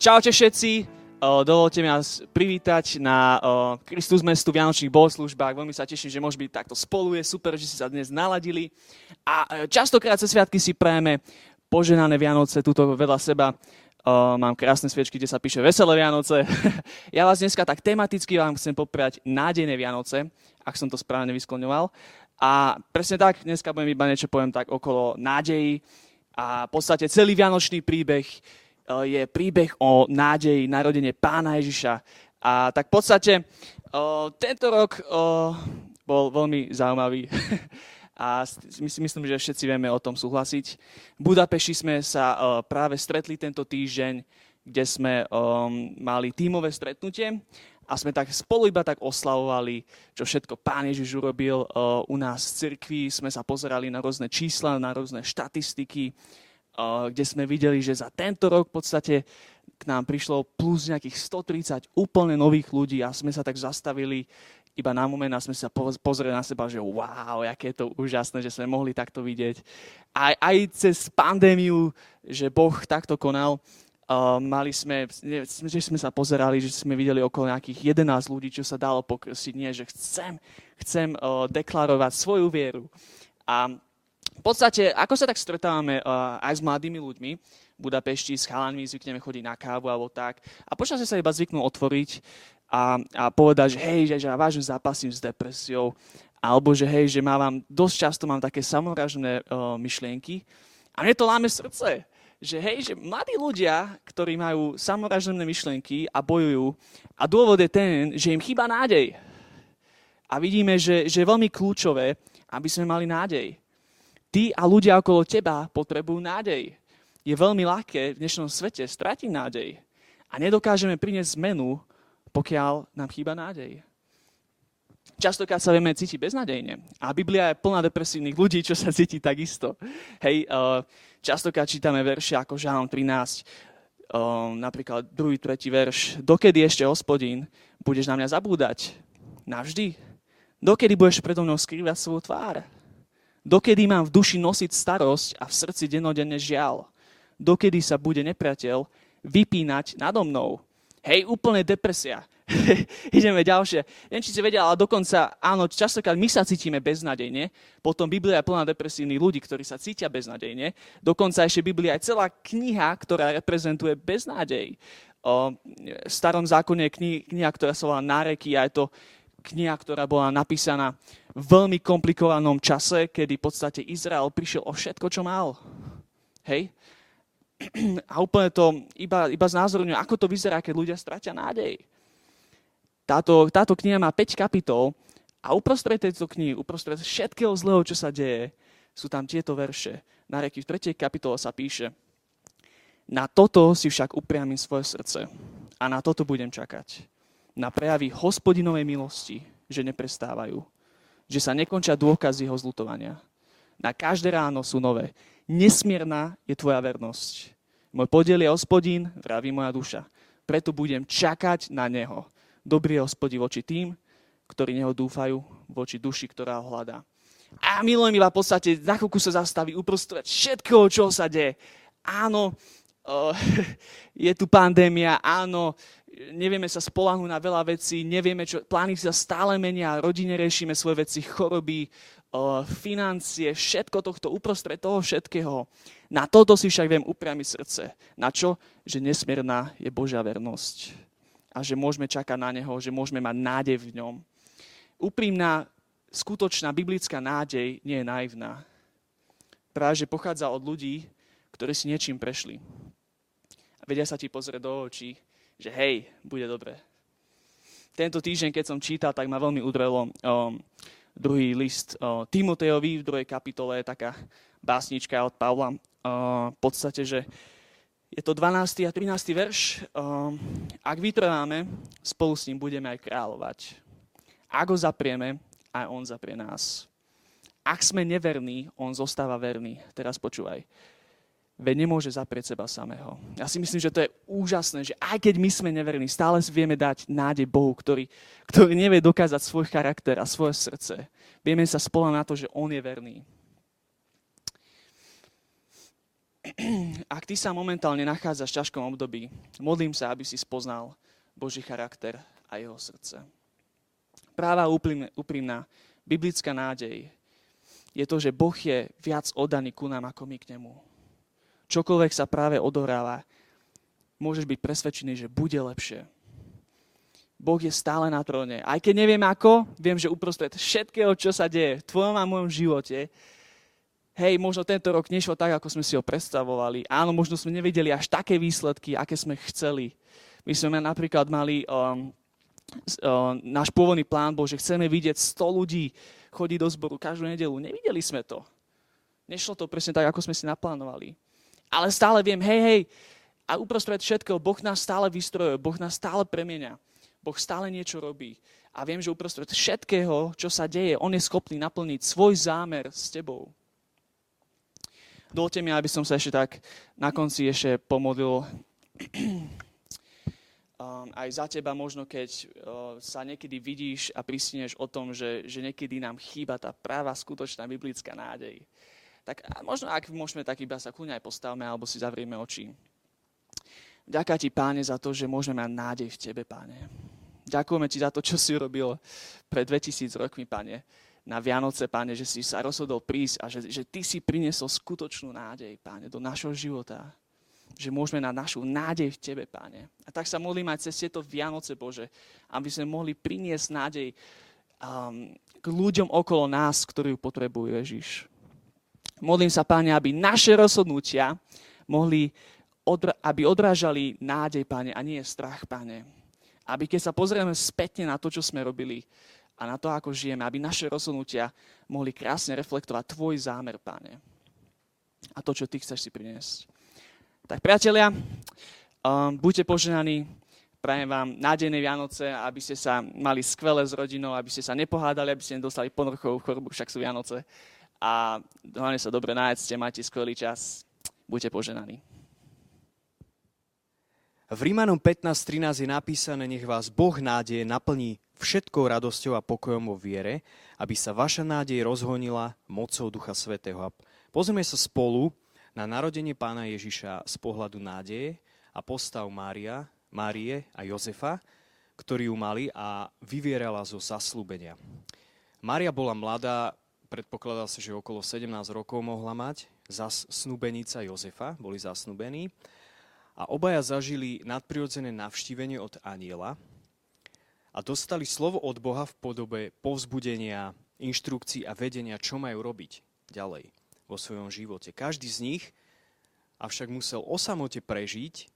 Čaute všetci, dovolte mi nás privítať na Kristusmestu vianočných bohoslúžbách. Veľmi sa teším, že môže byť takto spolu, je super, že si sa dnes naladili. A častokrát cez sviatky si prajeme poženané Vianoce, tuto vedľa seba mám krásne sviečky, kde sa píše Veselé Vianoce. Ja vás dneska tak tematicky vám chcem popriať nádejné Vianoce, ak som to správne vyskloňoval. A presne tak, dneska budem iba niečo poviem tak okolo nádejí a v podstate celý vianočný príbeh je príbeh o nádeji, narodenie Pána Ježiša. A tak v podstate tento rok bol veľmi zaujímavý. A myslím, že všetci vieme o tom súhlasiť. V Budapešti sme sa práve stretli tento týždeň, kde sme mali tímové stretnutie a sme tak spolu iba tak oslavovali, čo všetko Pán Ježiš urobil u nás v cirkvi. Sme sa pozerali na rôzne čísla, na rôzne štatistiky, kde sme videli, že za tento rok v podstate k nám prišlo plus nejakých 130 úplne nových ľudí a sme sa tak zastavili iba na moment a sme sa pozreli na seba, že wow, aké je to úžasné, že sme mohli takto vidieť. Aj cez pandémiu, že Boh takto konal, že sme sa pozerali, že sme videli okolo nejakých 11 ľudí, čo sa dalo pokrstiť. Nie, že chcem deklarovať svoju vieru. A v podstate, ako sa tak stretávame aj s mladými ľuďmi v Budapešti, s chalanmi, zvykneme chodiť na kávu alebo tak. A počasie sa iba zvyknú otvoriť a povedať, že hej, že ja vážne zápasím s depresiou. Alebo že hej, že dosť často mám také samovražné myšlienky. A mne to láme srdce. Že hej, že mladí ľudia, ktorí majú samovražné myšlienky a bojujú, a dôvod je ten, že im chýba nádej. A vidíme, že je veľmi kľúčové, aby sme mali nádej. Ty a ľudia okolo teba potrebujú nádej. Je veľmi ľahké v dnešnom svete stratiť nádej. A nedokážeme priniesť zmenu, pokiaľ nám chýba nádej. Častokrát sa vieme cítiť beznádejne. A Biblia je plná depresívnych ľudí, čo sa cíti takisto. Hej, častokrát čítame verše ako Žalm 13, napríklad 2., 3. verš. Dokedy ešte, Hospodín, budeš na mňa zabúdať? Navždy. Dokedy budeš predo mnou skrývať svoju tvár? Dokedy mám v duši nosiť starosť a v srdci denodenne žiaľ? Dokedy sa bude nepriateľ vypínať nado mnou? Hej, úplne depresia. Ideme ďalšie. Neviem, či si vedel, ale dokonca, áno, častokrát my sa cítime beznadejne, potom Biblia je plná depresívnych ľudí, ktorí sa cítia beznadejne, dokonca ešte Biblia je celá kniha, ktorá reprezentuje beznádej. V Starom zákone je kniha, ktorá sa volá Náreky a je to kniha, ktorá bola napísaná v veľmi komplikovanom čase, kedy v podstate Izrael prišiel o všetko, čo mal. Hej? A úplne to iba znázorňuje, ako to vyzerá, keď ľudia stratia nádej. Táto kniha má 5 kapitol a uprostred tejto knihy, uprostred všetkého zlého, čo sa deje, sú tam tieto verše. Na reky v 3. kapitole sa píše: Na toto si však upriamím svoje srdce a na toto budem čakať. Na prejavy Hospodinovej milosti, že neprestávajú, že sa nekončia dôkazy jeho zľutovania. Na každé ráno sú nové. Nesmierna je tvoja vernosť. Môj podiel je Hospodín, vraví moja duša. Preto budem čakať na neho. Dobrý je Hospodín voči tým, ktorí neho dúfajú, voči duši, ktorá ho hľadá. A milujem iba v podstate, na chvíľku sa zastaví uprostred všetkého, čo sa deje. Áno, je tu pandémia, áno, nevieme sa spoľahnúť na veľa vecí, nevieme, čo plány sa stále menia, rodine riešime svoje veci, choroby, financie, všetko tohto, uprostred toho všetkého. Na toto si však viem upriamiť srdce. Na čo? Že nesmierna je Božia vernosť. A že môžeme čakať na Neho, že môžeme mať nádej v ňom. Úprimná, skutočná biblická nádej nie je naivná. Práve, že pochádza od ľudí, ktorí si niečím prešli. A vedia sa ti pozrieť do očí, že hej, bude dobre. Tento týždeň, keď som čítal, tak ma veľmi udrelo druhý list Timotejovi v 2. kapitole, taká básnička od Pavla. V podstate, že je to 12. a 13. verš. Ak vytrváme, spolu s ním budeme aj kráľovať. Ak ho zaprieme, aj on zaprie nás. Ak sme neverní, on zostáva verný. Teraz počúvaj. Veď nemôže zaprieť seba samého. Ja si myslím, že to je úžasné, že aj keď my sme neverní, stále vieme dať nádej Bohu, ktorý nevie dokázať svoj charakter a svoje srdce. Vieme sa spoľahnúť na to, že On je verný. Ak ty sa momentálne nachádzaš v ťažkom období, modlím sa, aby si spoznal Boží charakter a jeho srdce. Práva úprimná, biblická nádej je to, že Boh je viac oddaný ku nám, ako my k nemu. Čokoľvek sa práve odohráva, môžeš byť presvedčený, že bude lepšie. Boh je stále na tróne. Aj keď neviem ako, viem, že uprostred všetkého, čo sa deje v tvojom a mojom živote, hej, možno tento rok nešlo tak, ako sme si ho predstavovali. Áno, možno sme nevideli až také výsledky, aké sme chceli. My sme napríklad mali... náš pôvodný plán bol, že chceme vidieť 100 ľudí chodiť do zboru každú nedeľu. Nevideli sme to. Nešlo to presne tak, ako sme si naplánovali. Ale stále viem, hej, a uprostred všetkého Boh nás stále vystrojuje, Boh nás stále premieňa, Boh stále niečo robí. A viem, že uprostred všetkého, čo sa deje, on je schopný naplniť svoj zámer s tebou. Dovoľte mi, aby som sa ešte tak na konci ešte pomodlil aj za teba, možno keď sa niekedy vidíš a prisneš o tom, že niekedy nám chýba tá práva, skutočná biblická nádej. Tak možno, ak môžeme, tak iba sa kľudne aj postavme, alebo si zavrieme oči. Ďaká ti, Páne, za to, že môžeme mať nádej v tebe, Páne. Ďakujeme ti za to, čo si urobil pred 2000 rokmi, Páne. Na Vianoce, Páne, že si sa rozhodol prísť a že ty si priniesol skutočnú nádej, Páne, do našho života. Že môžeme na našu nádej v tebe, Páne. A tak sa modlím aj cez tieto Vianoce, Bože, aby sme mohli priniesť nádej k ľuďom okolo nás, ktorí ju potrebujú, Ježiš. Modlím sa, Páne, aby naše rozhodnutia mohli, aby odrážali nádej, Páne, a nie strach, Páne. Aby keď sa pozrieme spätne na to, čo sme robili a na to, ako žijeme, aby naše rozhodnutia mohli krásne reflektovať tvoj zámer, Páne. A to, čo ty chceš si priniesť. Tak priatelia, buďte požehnaní, prajem vám nádejné Vianoce, aby ste sa mali skvelé s rodinou, aby ste sa nepohádali, aby ste nedostali ponorchovú chorobu, však sú Vianoce. A hlavne sa dobre najedzte, majte skvelý čas, buďte požehnaní. V Rímanom 15:13 je napísané, nech vás Boh nádeje naplní všetkou radosťou a pokojom vo viere, aby sa vaša nádej rozhonila mocou Ducha Svätého. Pozrieme sa spolu na narodenie Pána Ježiša z pohľadu nádeje a postav Márie a Jozefa, ktorí ju mali a vyvierala zo zasľúbenia. Mária bola mladá, predpokladá sa, že okolo 17 rokov mohla mať, snúbenica Jozefa, boli zasnúbení a obaja zažili nadprirodzené navštívenie od anjela a dostali slovo od Boha v podobe povzbudenia, inštrukcií a vedenia, čo majú robiť ďalej vo svojom živote. Každý z nich avšak musel o samote prežiť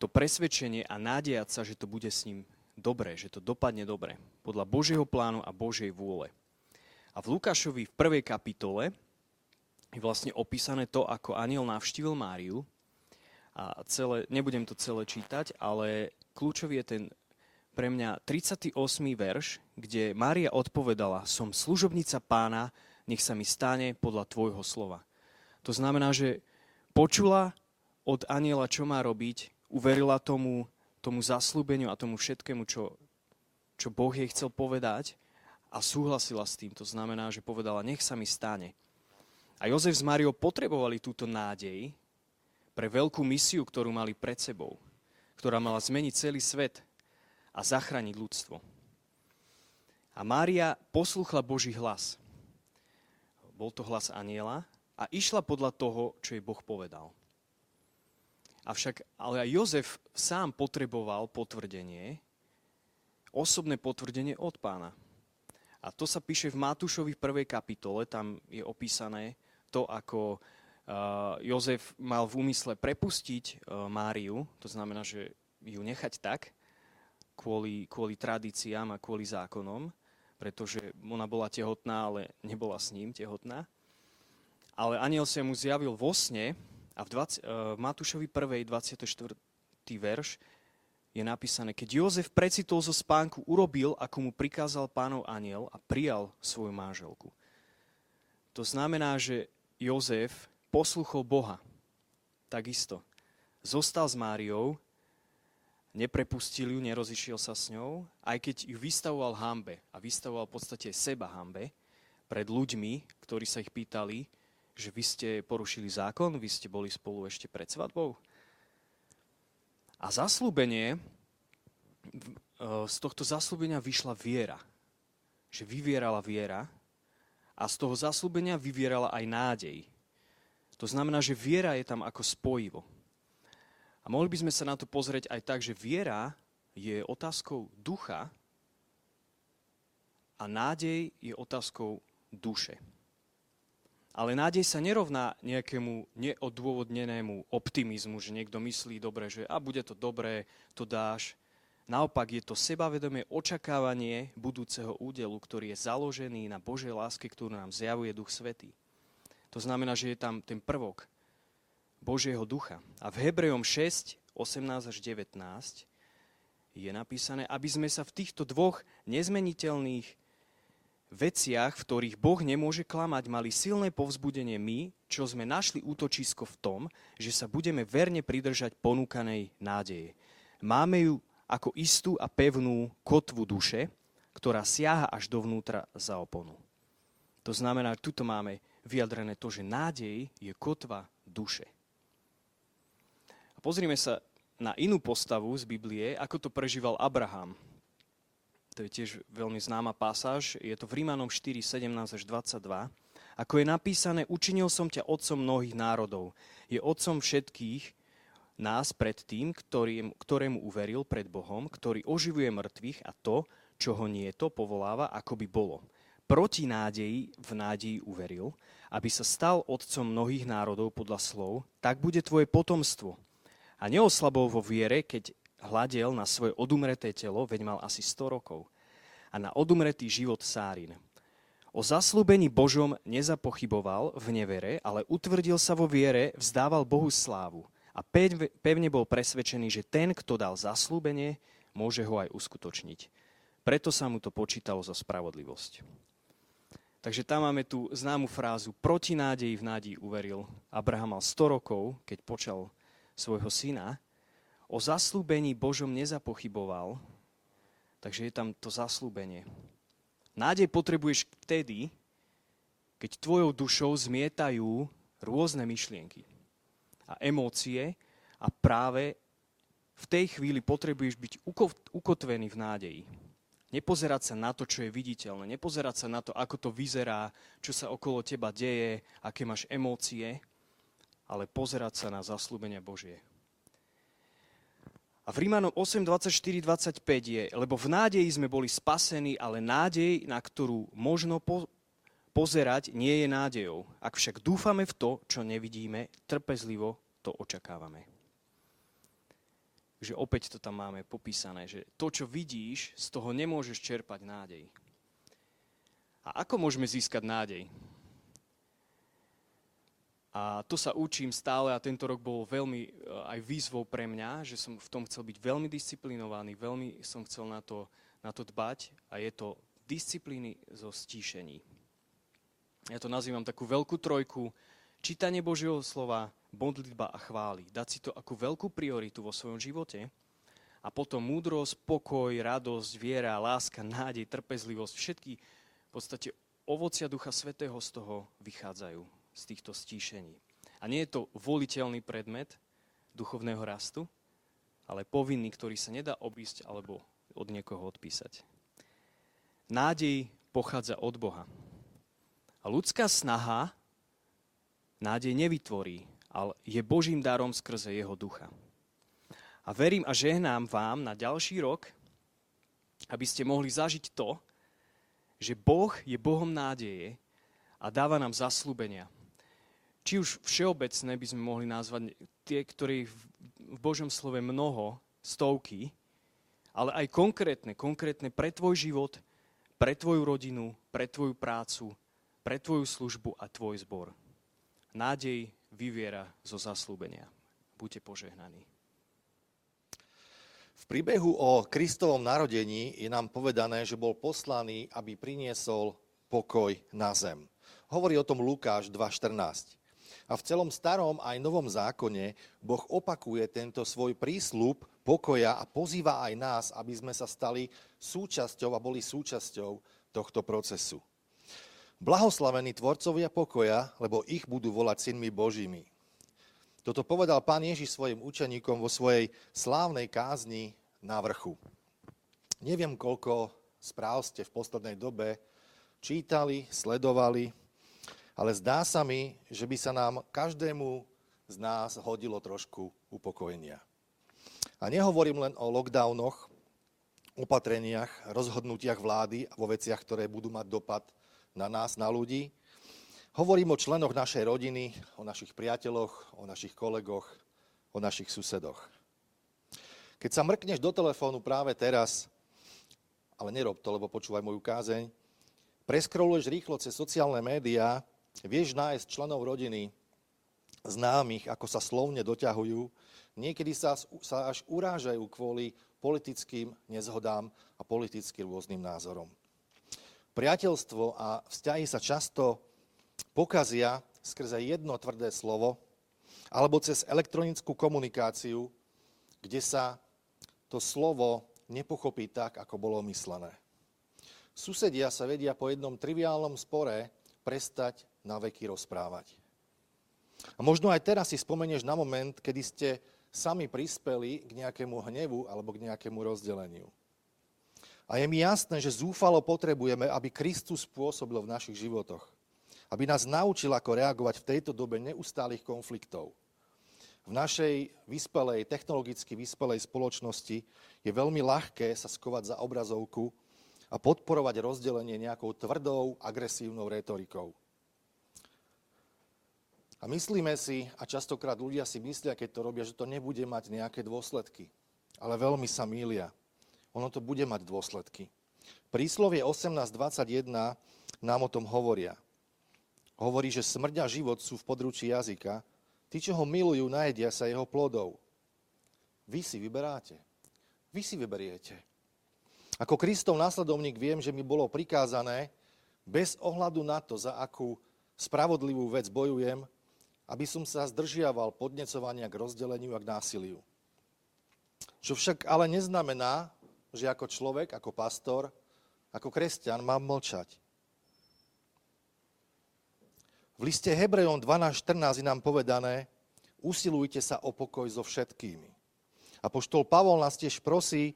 to presvedčenie a nádejať sa, že to bude s ním dobre, že to dopadne dobre, podľa Božieho plánu a Božej vôle. A v Lukášovi v 1. kapitole je vlastne opísané to, ako anjel navštívil Máriu. A nebudem to celé čítať, ale kľúčový je ten pre mňa 38. verš, kde Mária odpovedala, som služobnica Pána, nech sa mi stane podľa tvojho slova. To znamená, že počula od anjela, čo má robiť, uverila tomu zasľúbeniu a tomu všetkému, čo Boh jej chcel povedať a súhlasila s tým. To znamená, že povedala, nech sa mi stane. A Jozef s Máriou potrebovali túto nádej pre veľkú misiu, ktorú mali pred sebou, ktorá mala zmeniť celý svet a zachrániť ľudstvo. A Mária poslúchla Boží hlas. Bol to hlas anjela a išla podľa toho, čo jej Boh povedal. Avšak ale aj Jozef sám potreboval potvrdenie, osobné potvrdenie od Pána. A to sa píše v Matúšovi 1. kapitole, tam je opísané to, ako Jozef mal v úmysle prepustiť Máriu, to znamená, že ju nechať tak, kvôli tradíciám a kvôli zákonom, pretože ona bola tehotná, ale nebola s ním tehotná. Ale anjel sa mu zjavil vo sne a v Matúšovi 1. 24. verš je napísané, keď Jozef precitol zo spánku, urobil, ako mu prikázal Pánov anjel a prijal svoju manželku. To znamená, že Jozef posluchol Boha. Takisto. Zostal s Máriou, neprepustil ju, nerozišiel sa s ňou, aj keď ju vystavoval hanbe a vystavoval v podstate seba hanbe pred ľuďmi, ktorí sa ich pýtali, že vy ste porušili zákon, vy ste boli spolu ešte pred svadbou. A zasľúbenie, z tohto zasľúbenia vyšla viera. Že vyvierala viera a z toho zasľúbenia vyvierala aj nádej. To znamená, že viera je tam ako spojivo. A mohli by sme sa na to pozrieť aj tak, že viera je otázkou ducha a nádej je otázkou duše. Ale nádej sa nerovná nejakému neodôvodnenému optimizmu, že niekto myslí dobre, že a bude to dobré, to dáš. Naopak je to sebavedomé očakávanie budúceho údelu, ktorý je založený na Božej láske, ktorú nám zjavuje Duch Svätý. To znamená, že je tam ten prvok Božieho ducha. A v Hebrejom 6, 18 až 19 je napísané, aby sme sa v týchto dvoch nezmeniteľných veciach, v ktorých Boh nemôže klamať, mali silné povzbudenie my, čo sme našli útočisko v tom, že sa budeme verne pridržať ponúkanej nádeje. Máme ju ako istú a pevnú kotvu duše, ktorá siaha až dovnútra za oponu. To znamená, že tuto máme vyjadrené to, že nádej je kotva duše. A pozrime sa na inú postavu z Biblie, ako to prežíval Abraham. To je tiež veľmi známa pasáž, je to v Rimanom 4, 17 až 22. Ako je napísané, učinil som ťa otcom mnohých národov. Je otcom všetkých nás pred tým, ktorému uveril pred Bohom, ktorý oživuje mŕtvych a to, čo ho nie to, povoláva, ako by bolo. Proti nádeji v nádeji uveril, aby sa stal otcom mnohých národov podľa slov, tak bude tvoje potomstvo. A neoslabol vo viere, keď hľadel na svoje odumreté telo, veď mal asi 100 rokov, a na odumretý život Sárin. O zasľúbení Božom nezapochyboval v nevere, ale utvrdil sa vo viere, vzdával Bohu slávu a pevne bol presvedčený, že ten, kto dal zasľúbenie, môže ho aj uskutočniť. Preto sa mu to počítalo za spravodlivosť. Takže tam máme tú známu frázu, proti nádeji v nádeji uveril. Abraham mal 100 rokov, keď počal svojho syna. O zasľúbení Božom nezapochyboval, takže je tam to zasľúbenie. Nádej potrebuješ vtedy, keď tvojou dušou zmietajú rôzne myšlienky a emócie a práve v tej chvíli potrebuješ byť ukotvený v nádeji. Nepozerať sa na to, čo je viditeľné, nepozerať sa na to, ako to vyzerá, čo sa okolo teba deje, aké máš emócie, ale pozerať sa na zasľúbenia Božie. A v Rímanom 8, 24, 25 je, lebo v nádeji sme boli spasení, ale nádej, na ktorú možno pozerať, nie je nádejou. Ak však dúfame v to, čo nevidíme, trpezlivo to očakávame. Takže opäť to tam máme popísané, že to, čo vidíš, z toho nemôžeš čerpať nádej. A ako môžeme získať nádej? A to sa učím stále a tento rok bol veľmi aj výzvou pre mňa, že som v tom chcel byť veľmi disciplinovaný, veľmi som chcel na to dbať a je to disciplíny zo stíšení. Ja to nazývam takú veľkú trojku, čítanie Božieho slova, modlitba a chvály. Dať si to ako veľkú prioritu vo svojom živote a potom múdrosť, pokoj, radosť, viera, láska, nádej, trpezlivosť, všetky v podstate ovocia Ducha Svätého z toho vychádzajú. Z týchto stíšení. A nie je to voliteľný predmet duchovného rastu, ale povinný, ktorý sa nedá obísť alebo od niekoho odpísať. Nádej pochádza od Boha. A ľudská snaha nádej nevytvorí, ale je Božím darom skrze jeho ducha. A verím a žehnám vám na ďalší rok, aby ste mohli zažiť to, že Boh je Bohom nádeje a dáva nám zasľúbenia. Či už všeobecné by sme mohli nazvať tie, ktorých v Božom slove mnoho, stovky, ale aj konkrétne pre tvoj život, pre tvoju rodinu, pre tvoju prácu, pre tvoju službu a tvoj zbor. Nádej vyviera zo zasľúbenia. Buďte požehnaní. V príbehu o Kristovom narodení je nám povedané, že bol poslaný, aby priniesol pokoj na zem. Hovorí o tom Lukáš 2.14. A v celom starom aj novom zákone Boh opakuje tento svoj prísľub pokoja a pozýva aj nás, aby sme sa stali súčasťou a boli súčasťou tohto procesu. Blahoslavení tvorcovia pokoja, lebo ich budú volať synmi Božími. Toto povedal Pán Ježiš svojim učeníkom vo svojej slávnej kázni na vrchu. Neviem, koľko správ ste v poslednej dobe čítali, sledovali, ale zdá sa mi, že by sa nám každému z nás hodilo trošku upokojenia. A nehovorím len o lockdownoch, opatreniach, rozhodnutiach vlády a vo veciach, ktoré budú mať dopad na nás, na ľudí. Hovorím o členoch našej rodiny, o našich priateľoch, o našich kolegoch, o našich susedoch. Keď sa mrkneš do telefónu práve teraz, ale nerob to, lebo počúvaj moju kázeň, preskroluješ rýchlo cez sociálne médiá, vieš nájsť členov rodiny, známych, ako sa slovne doťahujú, niekedy sa až urážajú kvôli politickým nezhodám a politicky rôznym názorom. Priateľstvo a vzťahy sa často pokazia skrze jedno tvrdé slovo alebo cez elektronickú komunikáciu, kde sa to slovo nepochopí tak, ako bolo myslené. Susedia sa vedia po jednom triviálnom spore prestať na veky rozprávať. A možno aj teraz si spomenieš na moment, kedy ste sami prispeli k nejakému hnevu alebo k nejakému rozdeleniu. A je mi jasné, že zúfalo potrebujeme, aby Kristus pôsobil v našich životoch. Aby nás naučil, ako reagovať v tejto dobe neustálých konfliktov. V našej vyspelej, technologicky vyspelej spoločnosti je veľmi ľahké sa skovať za obrazovku a podporovať rozdelenie nejakou tvrdou, agresívnou rétorikou. A myslíme si, a častokrát ľudia si myslia, keď to robia, že to nebude mať nejaké dôsledky. Ale veľmi sa mýlia. Ono to bude mať dôsledky. Príslovie 18.21 nám o tom hovoria. Hovorí, že smrť a život sú v područí jazyka. Tí, čo ho milujú, najedia sa jeho plodov. Vy si vyberáte. Vy si vyberiete. Ako Kristov následovník viem, že mi bolo prikázané, bez ohľadu na to, za akú spravodlivú vec bojujem, aby som sa zdržiaval podnecovania k rozdeleniu a k násiliu. Čo však ale neznamená, že ako človek, ako pastor, ako kresťan mám mlčať. V liste Hebrejom 12.14 je nám povedané, usilujte sa o pokoj so všetkými. Apoštol Pavol nás tiež prosí,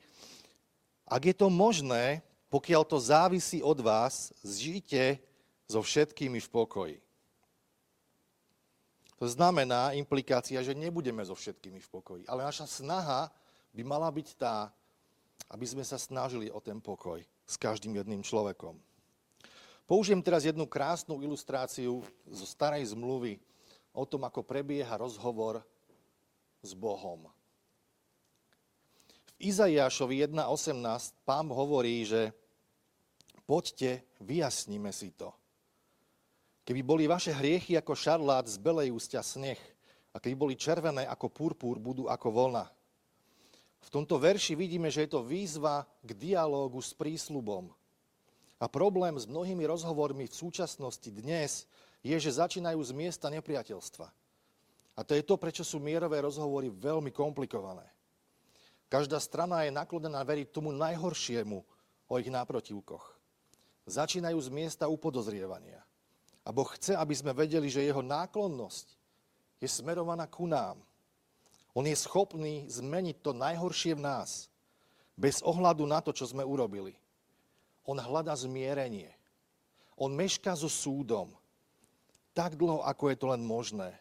ak je to možné, pokiaľ to závisí od vás, žite so všetkými v pokoji. To znamená implikácia, že nebudeme so všetkými v pokoji. Ale naša snaha by mala byť tá, aby sme sa snažili o ten pokoj s každým jedným človekom. Použijem teraz jednu krásnu ilustráciu zo Starej zmluvy o tom, ako prebieha rozhovor s Bohom. V Izaiášovi 1.18 Pán hovorí, že poďte, vyjasníme si to. Keby boli vaše hriechy ako šarlát, zbelejú sťa sneh. A keby boli červené ako purpúr, budú ako vlna. V tomto verši vidíme, že je to výzva k dialógu s prísľubom. A problém s mnohými rozhovormi v súčasnosti dnes je, že začínajú z miesta nepriateľstva. A to je to, prečo sú mierové rozhovory veľmi komplikované. Každá strana je naklonená veriť tomu najhoršiemu o ich náprotivkoch. Začínajú z miesta upodozrievania. A Boh chce, aby sme vedeli, že jeho náklonnosť je smerovaná ku nám. On je schopný zmeniť to najhoršie v nás, bez ohľadu na to, čo sme urobili. On hľadá zmierenie. On mešká so súdom tak dlho, ako je to len možné.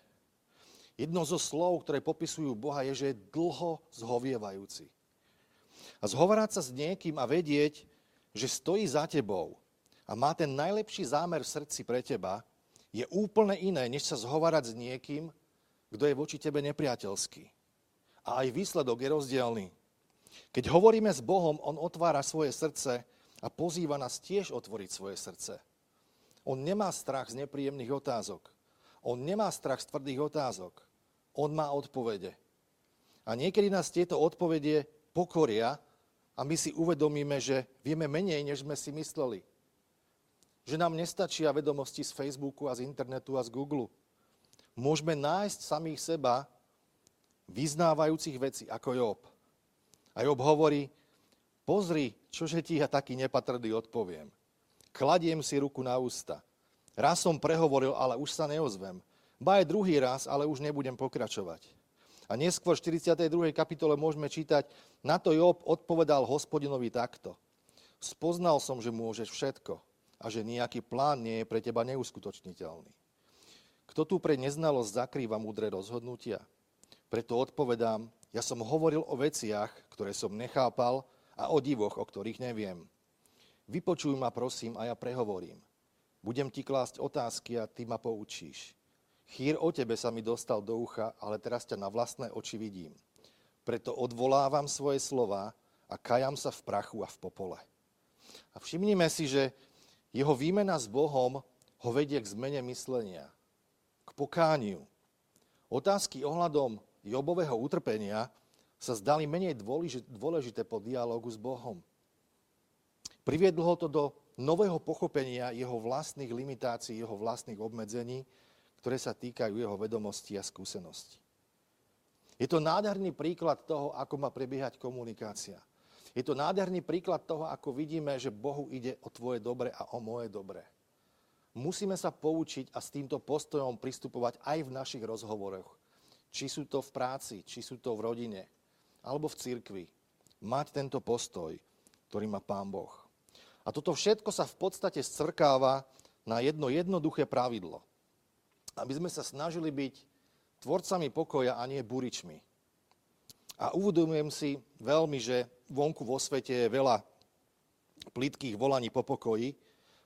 Jedno zo slov, ktoré popisujú Boha, je, že je dlho zhovievajúci. A zhovárať sa s niekým a vedieť, že stojí za tebou, a má ten najlepší zámer v srdci pre teba, je úplne iné, než sa zhovárať s niekým, kto je voči tebe nepriateľský. A aj výsledok je rozdielný. Keď hovoríme s Bohom, on otvára svoje srdce a pozýva nás tiež otvoriť svoje srdce. On nemá strach z nepríjemných otázok. On nemá strach z tvrdých otázok. On má odpovede. A niekedy nás tieto odpovede pokoria a my si uvedomíme, že vieme menej, než sme si mysleli. Že nám nestačia vedomosti z Facebooku a z internetu a z Google. Môžeme nájsť samých seba vyznávajúcich veci, ako Job. A Job hovorí, pozri, čože ti ja taký nepatrný odpoviem. Kladiem si ruku na ústa. Raz som prehovoril, ale už sa neozvem. Ba aj druhý raz, ale už nebudem pokračovať. A neskôr v 42. kapitole môžeme čítať, na to Job odpovedal Hospodinovi takto. Spoznal som, že môžeš všetko a že nejaký plán nie je pre teba neuskutočniteľný. Kto tu pre neznalosť zakrýva múdre rozhodnutia? Preto odpovedám, ja som hovoril o veciach, ktoré som nechápal a o divoch, o ktorých neviem. Vypočuj ma, prosím, a ja prehovorím. Budem ti klásť otázky a ty ma poučíš. Chýr o tebe sa mi dostal do ucha, ale teraz ťa na vlastné oči vidím. Preto odvolávam svoje slová a kajam sa v prachu a v popole. A všimnime si, že jeho výmena s Bohom ho vedie k zmene myslenia, k pokániu. Otázky ohľadom Jobového utrpenia sa zdali menej dôležité po dialógu s Bohom. Priviedlo ho to do nového pochopenia jeho vlastných limitácií, jeho vlastných obmedzení, ktoré sa týkajú jeho vedomostí a skúseností. Je to nádherný príklad toho, ako má prebiehať komunikácia. Je to nádherný príklad toho, ako vidíme, že Bohu ide o tvoje dobre a o moje dobre. Musíme sa poučiť a s týmto postojom pristupovať aj v našich rozhovoroch. Či sú to v práci, či sú to v rodine, alebo v cirkvi. Mať tento postoj, ktorý má Pán Boh. A toto všetko sa v podstate zcrkáva na jedno jednoduché pravidlo. Aby sme sa snažili byť tvorcami pokoja a nie buričmi. A uvedomujem si veľmi, že vonku vo svete je veľa plytkých volaní po pokoji.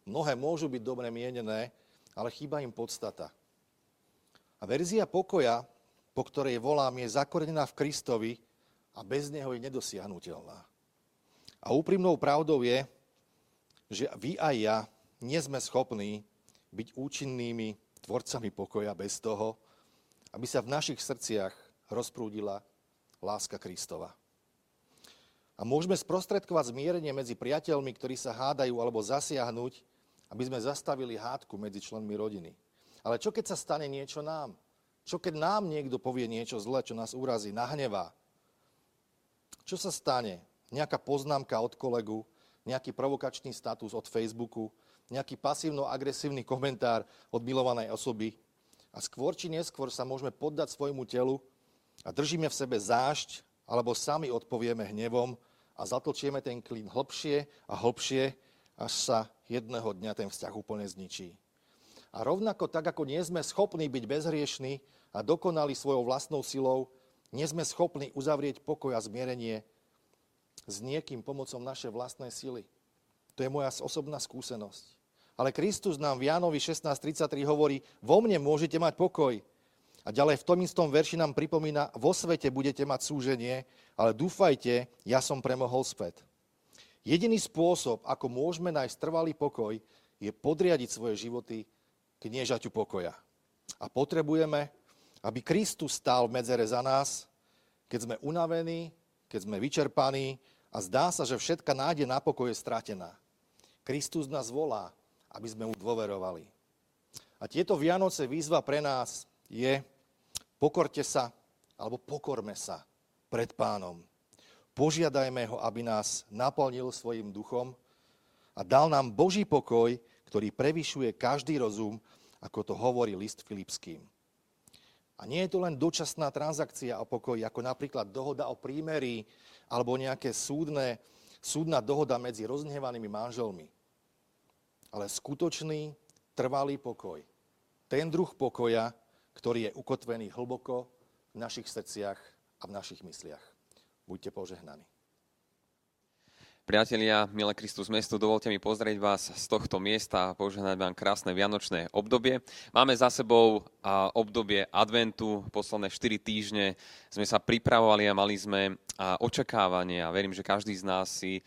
Mnohé môžu byť dobre mienené, ale chýba im podstata. A verzia pokoja, po ktorej volám, je zakorenená v Kristovi a bez neho je nedosiahnutelná. A úprimnou pravdou je, že vy aj ja nie sme schopní byť účinnými tvorcami pokoja bez toho, aby sa v našich srdciach rozprúdila láska Kristova. A môžeme sprostredkovať zmierenie medzi priateľmi, ktorí sa hádajú, alebo zasiahnuť, aby sme zastavili hádku medzi členmi rodiny. Ale čo keď sa stane niečo nám? Čo keď nám niekto povie niečo zlé, čo nás urazí, nahnevá? Čo sa stane? Nejaká poznámka od kolegu, nejaký provokačný status od Facebooku, nejaký pasívno-agresívny komentár od milovanej osoby. A skôr či neskôr sa môžeme poddať svojmu telu a držíme v sebe zášť, alebo sami odpovieme hnevom a zatlčieme ten klín hlbšie a hlbšie, až sa jedného dňa ten vzťah úplne zničí. A rovnako tak, ako nie sme schopní byť bezhriešní a dokonali svojou vlastnou silou, nie sme schopní uzavrieť pokoj a zmierenie s niekým pomocou našej vlastnej sily. To je moja osobná skúsenosť. Ale Kristus nám v Jánovi 16.33 hovorí, vo mne môžete mať pokoj. A ďalej v tom istom verši nám pripomína, vo svete budete mať súženie, ale dúfajte, ja som premohol svet. Jediný spôsob, ako môžeme nájsť trvalý pokoj, je podriadiť svoje životy kniežaťu pokoja. A potrebujeme, aby Kristus stál v medzere za nás, keď sme unavení, keď sme vyčerpaní a zdá sa, že všetka nádej na pokoj je stratená. Kristus nás volá, aby sme mu dôverovali. A tieto Vianoce výzva pre nás je pokorte sa, alebo pokorme sa pred Pánom. Požiadajme ho, aby nás naplnil svojim duchom a dal nám Boží pokoj, ktorý prevyšuje každý rozum, ako to hovorí list Filipským. A nie je to len dočasná transakcia o pokoji, ako napríklad dohoda o prímerí alebo nejaké súdna dohoda medzi rozhnevanými manželmi. Ale skutočný, trvalý pokoj. Ten druh pokoja, ktorý je ukotvený hlboko v našich srdciach a v našich mysliach. Buďte požehnaní. Priatelia, milé Kristusmestu, dovolte mi pozrieť vás z tohto miesta a požehnať vám krásne vianočné obdobie. Máme za sebou obdobie adventu, posledné 4 týždne sme sa pripravovali a mali sme očakávanie a verím, že každý z nás si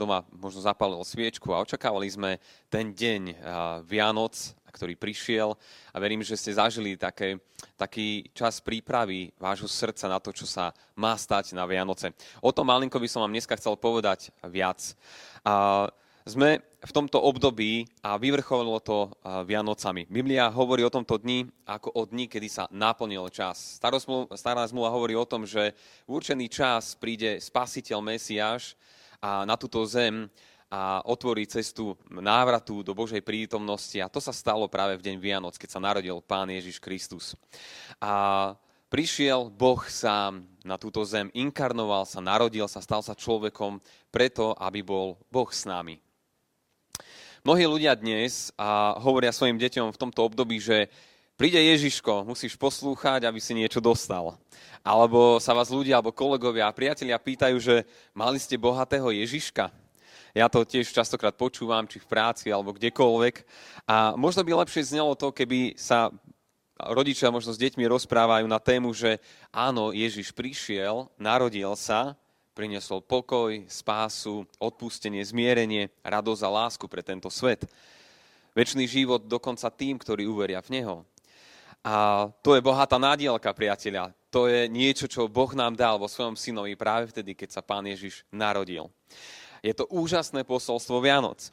doma možno zapálil sviečku a očakávali sme ten deň Vianoc, ktorý prišiel a verím, že ste zažili taký čas prípravy vášho srdca na to, čo sa má stať na Vianoce. O tom malinko by som vám dneska chcel povedať viac. Sme v tomto období a vyvrcholilo to Vianocami. Biblia hovorí o tomto dni ako o dni, kedy sa naplnil čas. Stará zmluva hovorí o tom, že v určený čas príde Spasiteľ Mesiáš a na túto zem a otvorí cestu návratu do Božej prítomnosti. A to sa stalo práve v deň Vianoc, keď sa narodil Pán Ježiš Kristus. A prišiel Boh sám na túto zem, inkarnoval sa, narodil sa, stal sa človekom preto, aby bol Boh s nami. Mnohí ľudia dnes hovoria svojim deťom v tomto období, že príde Ježiško, musíš poslúchať, aby si niečo dostal. Alebo sa vás ľudia, alebo kolegovia a priatelia pýtajú, že mali ste bohatého Ježiška? Ja to tiež častokrát počúvam, či v práci, alebo kdekoľvek. A možno by lepšie znelo to, keby sa rodičia možno s deťmi rozprávajú na tému, že áno, Ježiš prišiel, narodil sa, priniesol pokoj, spásu, odpustenie, zmierenie, radosť a lásku pre tento svet. Večný život dokonca tým, ktorí uveria v Neho. A to je bohatá nádielka, priatelia. To je niečo, čo Boh nám dal vo svojom synovi práve vtedy, keď sa Pán Ježiš narodil. Je to úžasné posolstvo Vianoc.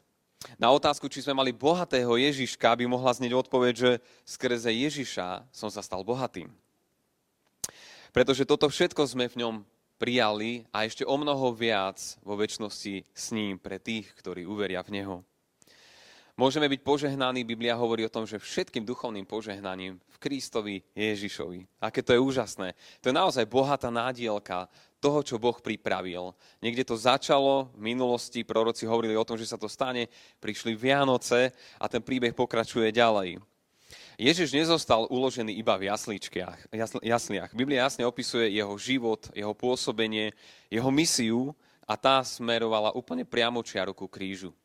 Na otázku, či sme mali bohatého Ježiška, by mohla znieť odpoveď, že skrze Ježiša som sa stal bohatým. Pretože toto všetko sme v ňom prijali a ešte o mnoho viac vo večnosti s ním pre tých, ktorí uveria v Neho. Môžeme byť požehnaní, Biblia hovorí o tom, že všetkým duchovným požehnaním v Kristovi Ježišovi. Aké to je úžasné. To je naozaj bohatá nádielka toho, čo Boh pripravil. Niekde to začalo, v minulosti proroci hovorili o tom, že sa to stane, prišli Vianoce a ten príbeh pokračuje ďalej. Ježiš nezostal uložený iba v jasliach. Biblia jasne opisuje jeho život, jeho pôsobenie, jeho misiu a tá smerovala úplne priamo čiaru ku krížu.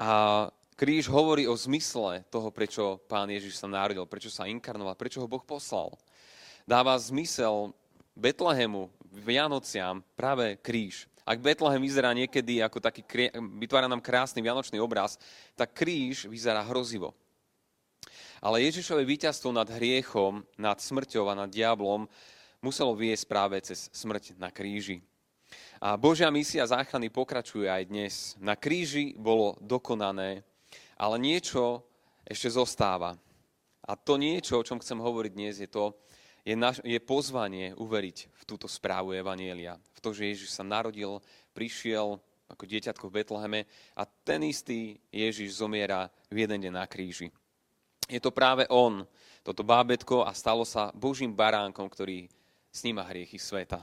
A kríž hovorí o zmysle toho, prečo Pán Ježiš sa narodil, prečo sa inkarnoval, prečo ho Boh poslal. Dáva zmysel Betlehemu, Vianociam práve kríž. Ak Betlehem vyzerá niekedy ako taký, vytvára nám krásny vianočný obraz, tak kríž vyzerá hrozivo. Ale Ježišové víťazstvo nad hriechom, nad smrťou a nad diablom muselo viesť práve cez smrť na kríži. A Božia misia záchrany pokračuje aj dnes. Na kríži bolo dokonané, ale niečo ešte zostáva. A to niečo, o čom chcem hovoriť dnes, je pozvanie uveriť v túto správu Evanjelia. V to, že Ježiš sa narodil, prišiel ako dieťatko v Betleheme a ten istý Ježiš zomiera v jeden deň na kríži. Je to práve on, toto bábätko a stalo sa Božím baránkom, ktorý sníma hriechy sveta.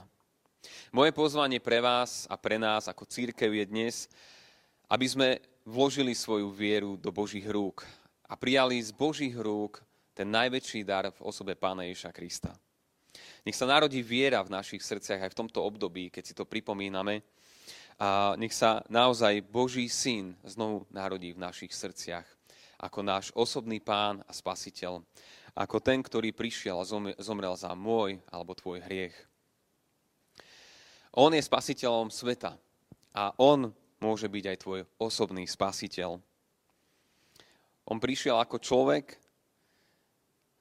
Moje pozvanie pre vás a pre nás ako cirkev je dnes, aby sme vložili svoju vieru do Božích rúk a prijali z Božích rúk ten najväčší dar v osobe Pána Ježiša Krista. Nech sa narodí viera v našich srdciach aj v tomto období, keď si to pripomíname. A nech sa naozaj Boží syn znovu narodí v našich srdciach ako náš osobný Pán a Spasiteľ, ako ten, ktorý prišiel a zomrel za môj alebo tvoj hriech. On je Spasiteľom sveta a on môže byť aj tvoj osobný spasiteľ. On prišiel ako človek,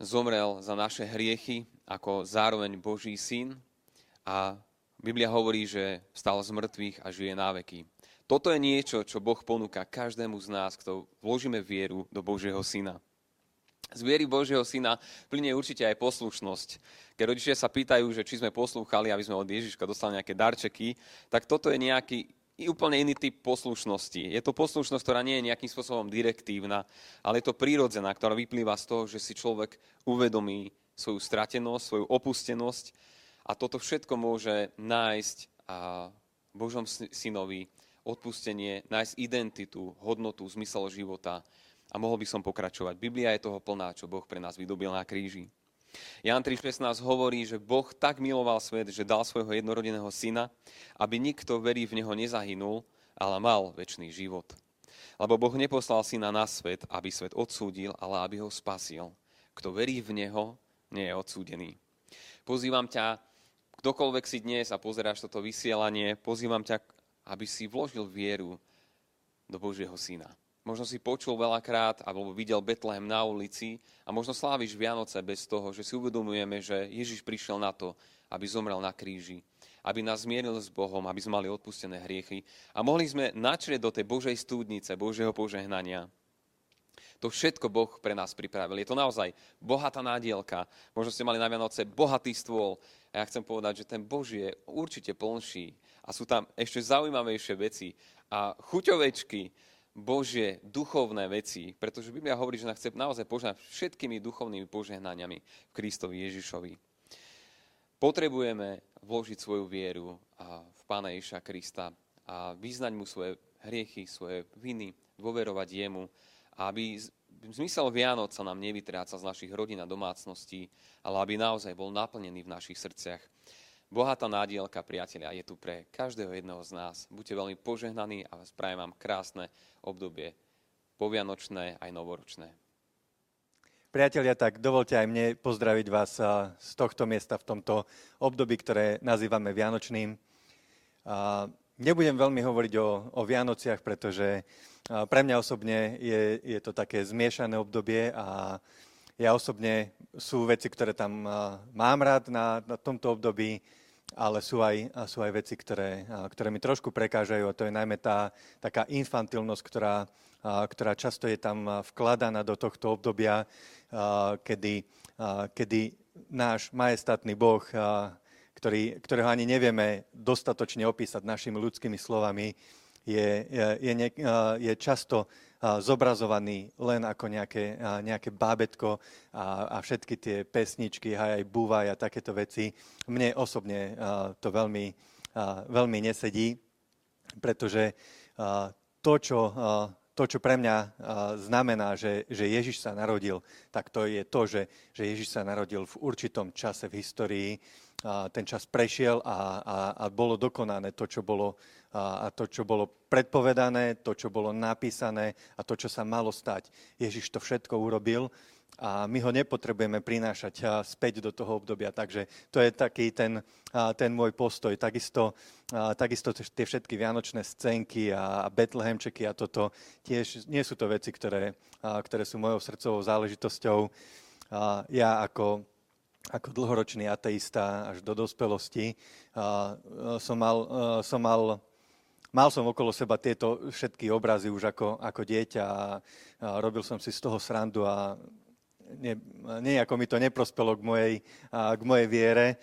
zomrel za naše hriechy, ako zároveň Boží syn a Biblia hovorí, že vstal z mŕtvych a žije na veky. Toto je niečo, čo Boh ponúka každému z nás, kto vložíme vieru do Božieho syna. Z viery Božieho syna plynie určite aj poslušnosť. Keď rodičia sa pýtajú, že či sme poslúchali, aby sme od Ježiška dostali nejaké darčeky, tak toto je nejaký úplne iný typ poslušnosti. Je to poslušnosť, ktorá nie je nejakým spôsobom direktívna, ale je to prírodzená, ktorá vyplýva z toho, že si človek uvedomí svoju stratenosť, svoju opustenosť a toto všetko môže nájsť a Božom synovi odpustenie, nájsť identitu, hodnotu, zmysel života a mohol by som pokračovať. Biblia je toho plná, čo Boh pre nás vydobil na kríži. Ján 3,16 hovorí, že Boh tak miloval svet, že dal svojho jednorodeného syna, aby nikto verí v neho nezahynul, ale mal večný život. Lebo Boh neposlal syna na svet, aby svet odsúdil, ale aby ho spasil. Kto verí v neho, nie je odsúdený. Pozývam ťa, kdokoľvek si dnes a pozeráš toto vysielanie, pozývam ťa, aby si vložil vieru do Božieho syna. Možno si počul veľakrát alebo videl Betlehem na ulici a možno sláviš Vianoce bez toho, že si uvedomujeme, že Ježiš prišiel na to, aby zomrel na kríži, aby nás zmieril s Bohom, aby sme mali odpustené hriechy a mohli sme načrieť do tej Božej studnice, Božieho požehnania. To všetko Boh pre nás pripravil. Je to naozaj bohatá nádielka. Možno ste mali na Vianoce bohatý stôl, A ja chcem povedať, že ten Boží je určite plnší a sú tam ešte zaujímavejšie veci a chuťovečky Božie, duchovné veci, pretože Biblia hovorí, že nás chce naozaj požehnať všetkými duchovnými požehnaniami v Kristovi Ježišovi. Potrebujeme vložiť svoju vieru v Pána Ježiša Krista a vyznať mu svoje hriechy, svoje viny, dôverovať jemu, aby zmysel Vianoc sa nám nevytráca z našich rodín a domácností, ale aby naozaj bol naplnený v našich srdciach. Bohatá nádielka, priatelia, je tu pre každého jedného z nás. Buďte veľmi požehnaní a prajem vám krásne obdobie, povianočné aj novoročné. Priatelia, tak dovoľte aj mne pozdraviť vás z tohto miesta v tomto období, ktoré nazývame Vianočným. Nebudem veľmi hovoriť o Vianociach, pretože pre mňa osobne je to také zmiešané obdobie a ja osobne sú veci, ktoré tam mám rád na tomto období, ale sú aj veci, ktoré mi trošku prekážajú, a to je najmä tá taká infantilnosť, ktorá často je tam vkladaná do tohto obdobia, kedy náš majestátny Boh, ktorého ani nevieme dostatočne opísať našimi ľudskými slovami, je často zobrazovaný len ako nejaké bábätko a všetky tie pesničky, hajaj, búvaj a takéto veci. Mne osobne to veľmi nesedí, pretože to, čo pre mňa znamená, že Ježiš sa narodil, tak to je to, že Ježiš sa narodil v určitom čase v histórii. Ten čas prešiel a bolo dokonané to, čo bolo, a to, čo bolo predpovedané, to, čo bolo napísané a to, čo sa malo stať. Ježiš to všetko urobil a my ho nepotrebujeme prinášať späť do toho obdobia. Takže to je taký ten môj postoj. Takisto tie všetky vianočné scénky a betlehemčeky a toto, tiež nie sú to veci, ktoré sú mojou srdcovou záležitosťou. Ja ako dlhoročný ateista až do dospelosti mal som okolo seba tieto všetky obrazy už ako dieťa a robil som si z toho srandu a nejako mi to neprospelo k mojej viere.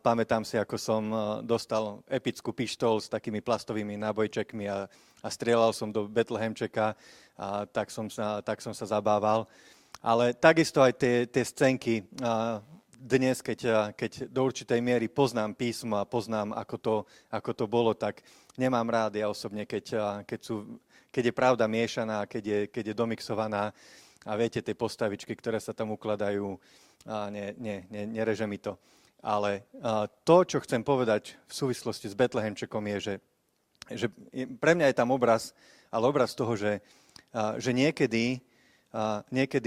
Pamätám si, ako som dostal epickú pištol s takými plastovými nábojčekmi a strieľal som do Betlehemčeka a tak som sa zabával. Ale takisto aj tie scénky dnes, keď do určitej miery poznám písmo a poznám, ako to bolo, tak nemám rád ja osobne, keď je pravda miešaná, keď je domixovaná a viete, tie postavičky, ktoré sa tam ukladajú, nereže mi to. Ale to, čo chcem povedať v súvislosti s Betlehemčekom, je, že pre mňa je tam obraz, ale obraz toho, že niekedy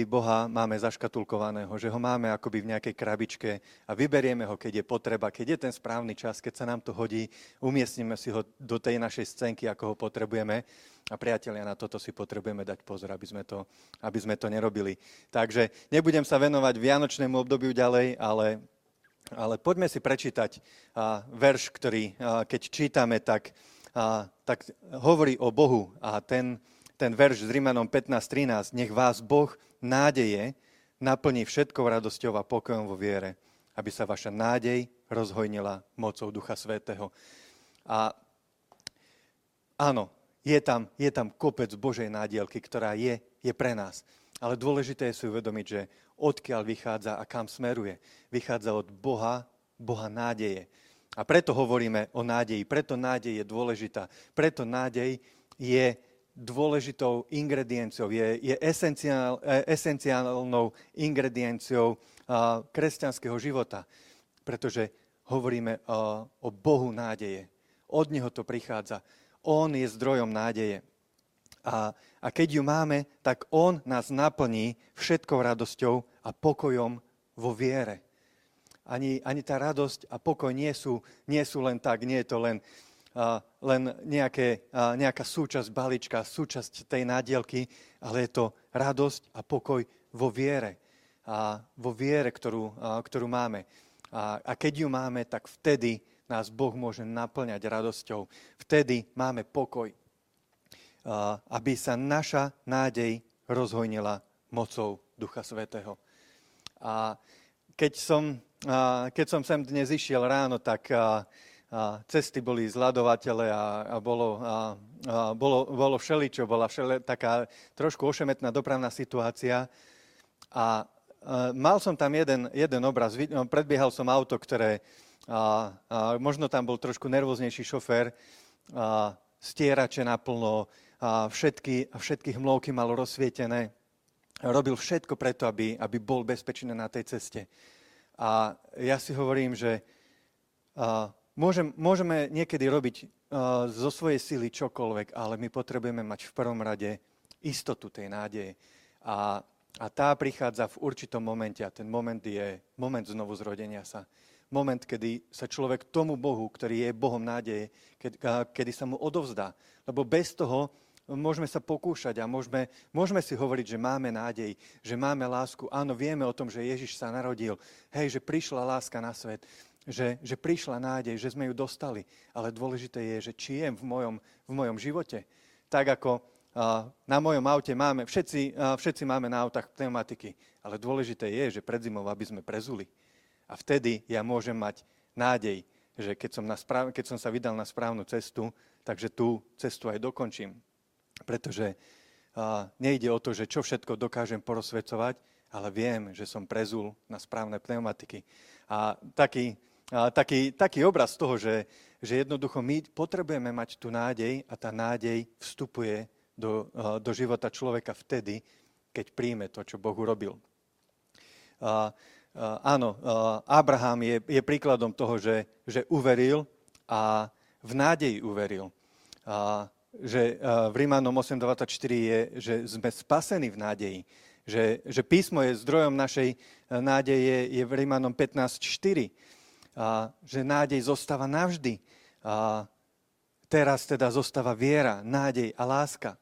Boha máme zaškatulkovaného, že ho máme akoby v nejakej krabičke a vyberieme ho, keď je potreba, keď je ten správny čas, keď sa nám to hodí, umiestnime si ho do tej našej scénky, ako ho potrebujeme. A priatelia, na toto si potrebujeme dať pozor, aby sme to nerobili. Takže nebudem sa venovať vianočnému obdobiu ďalej, ale poďme si prečítať verš, ktorý, keď čítame, tak hovorí o Bohu a ten verš z Rimanom 15.13, nech vás Boh nádeje naplní všetkou radosťou a pokojom vo viere, aby sa vaša nádej rozhojnila mocou Ducha Svätého. A áno, je tam kopec Božej nádielky, ktorá je pre nás. Ale dôležité je si uvedomiť, že odkiaľ vychádza a kam smeruje. Vychádza od Boha nádeje. A preto hovoríme o nádeji, preto nádej je dôležitá, preto nádej je dôležitou ingredienciou, je esenciálnou ingredienciou kresťanského života, pretože hovoríme o Bohu nádeje. Od Neho to prichádza. On je zdrojom nádeje. A keď ju máme, tak On nás naplní všetkou radosťou a pokojom vo viere. Ani tá radosť a pokoj nie sú len tak, nie je to len nejaká súčasť balíčka, súčasť tej nádielky, ale je to radosť a pokoj vo viere. A vo viere, ktorú máme. A keď ju máme, tak vtedy nás Boh môže naplňať radosťou. Vtedy máme pokoj, aby sa naša nádej rozhojnila mocou Ducha Svätého. A keď som keď som sem dnes išiel ráno, tak cesty boli zľadovatele a bolo všeličo, bola taká trošku ošemetná dopravná situácia. A mal som tam jeden obraz, predbiehal som auto, ktoré, možno tam bol trošku nervóznejší šofér, stierače naplno, všetky hmlovky malo rozsvietené. Robil všetko preto, aby bol bezpečný na tej ceste. A ja si hovorím, že môžeme niekedy robiť zo svojej sily čokoľvek, ale my potrebujeme mať v prvom rade istotu tej nádeje. A tá prichádza v určitom momente a ten moment je moment znovu zrodenia sa. Moment, kedy sa človek tomu Bohu, ktorý je Bohom nádeje, kedy sa mu odovzdá. Lebo bez toho môžeme sa pokúšať a môžeme si hovoriť, že máme nádej, že máme lásku. Áno, vieme o tom, že Ježiš sa narodil. Hej, že prišla láska na svet. Že prišla nádej, že sme ju dostali, ale dôležité je, že či je v mojom živote. Tak ako na mojom aute máme, všetci máme na autách pneumatiky, ale dôležité je, že pred zimou, aby sme prezuli. A vtedy ja môžem mať nádej, že keď som sa vydal na správnu cestu, takže tú cestu aj dokončím. Pretože nejde o to, že čo všetko dokážem porozsvecovať, ale viem, že som prezul na správne pneumatiky. A taký obraz toho, že jednoducho my potrebujeme mať tú nádej a tá nádej vstupuje do života človeka vtedy, keď príjme to, čo Boh urobil. Áno, Abraham je príkladom toho, že uveril a v nádeji uveril. V Rimánom 8.24 je, že sme spasení v nádeji. Že písmo je zdrojom našej nádeje, je v Rimánom 15.4. Že nádej zostáva navždy. Teraz teda zostáva viera, nádej a láska.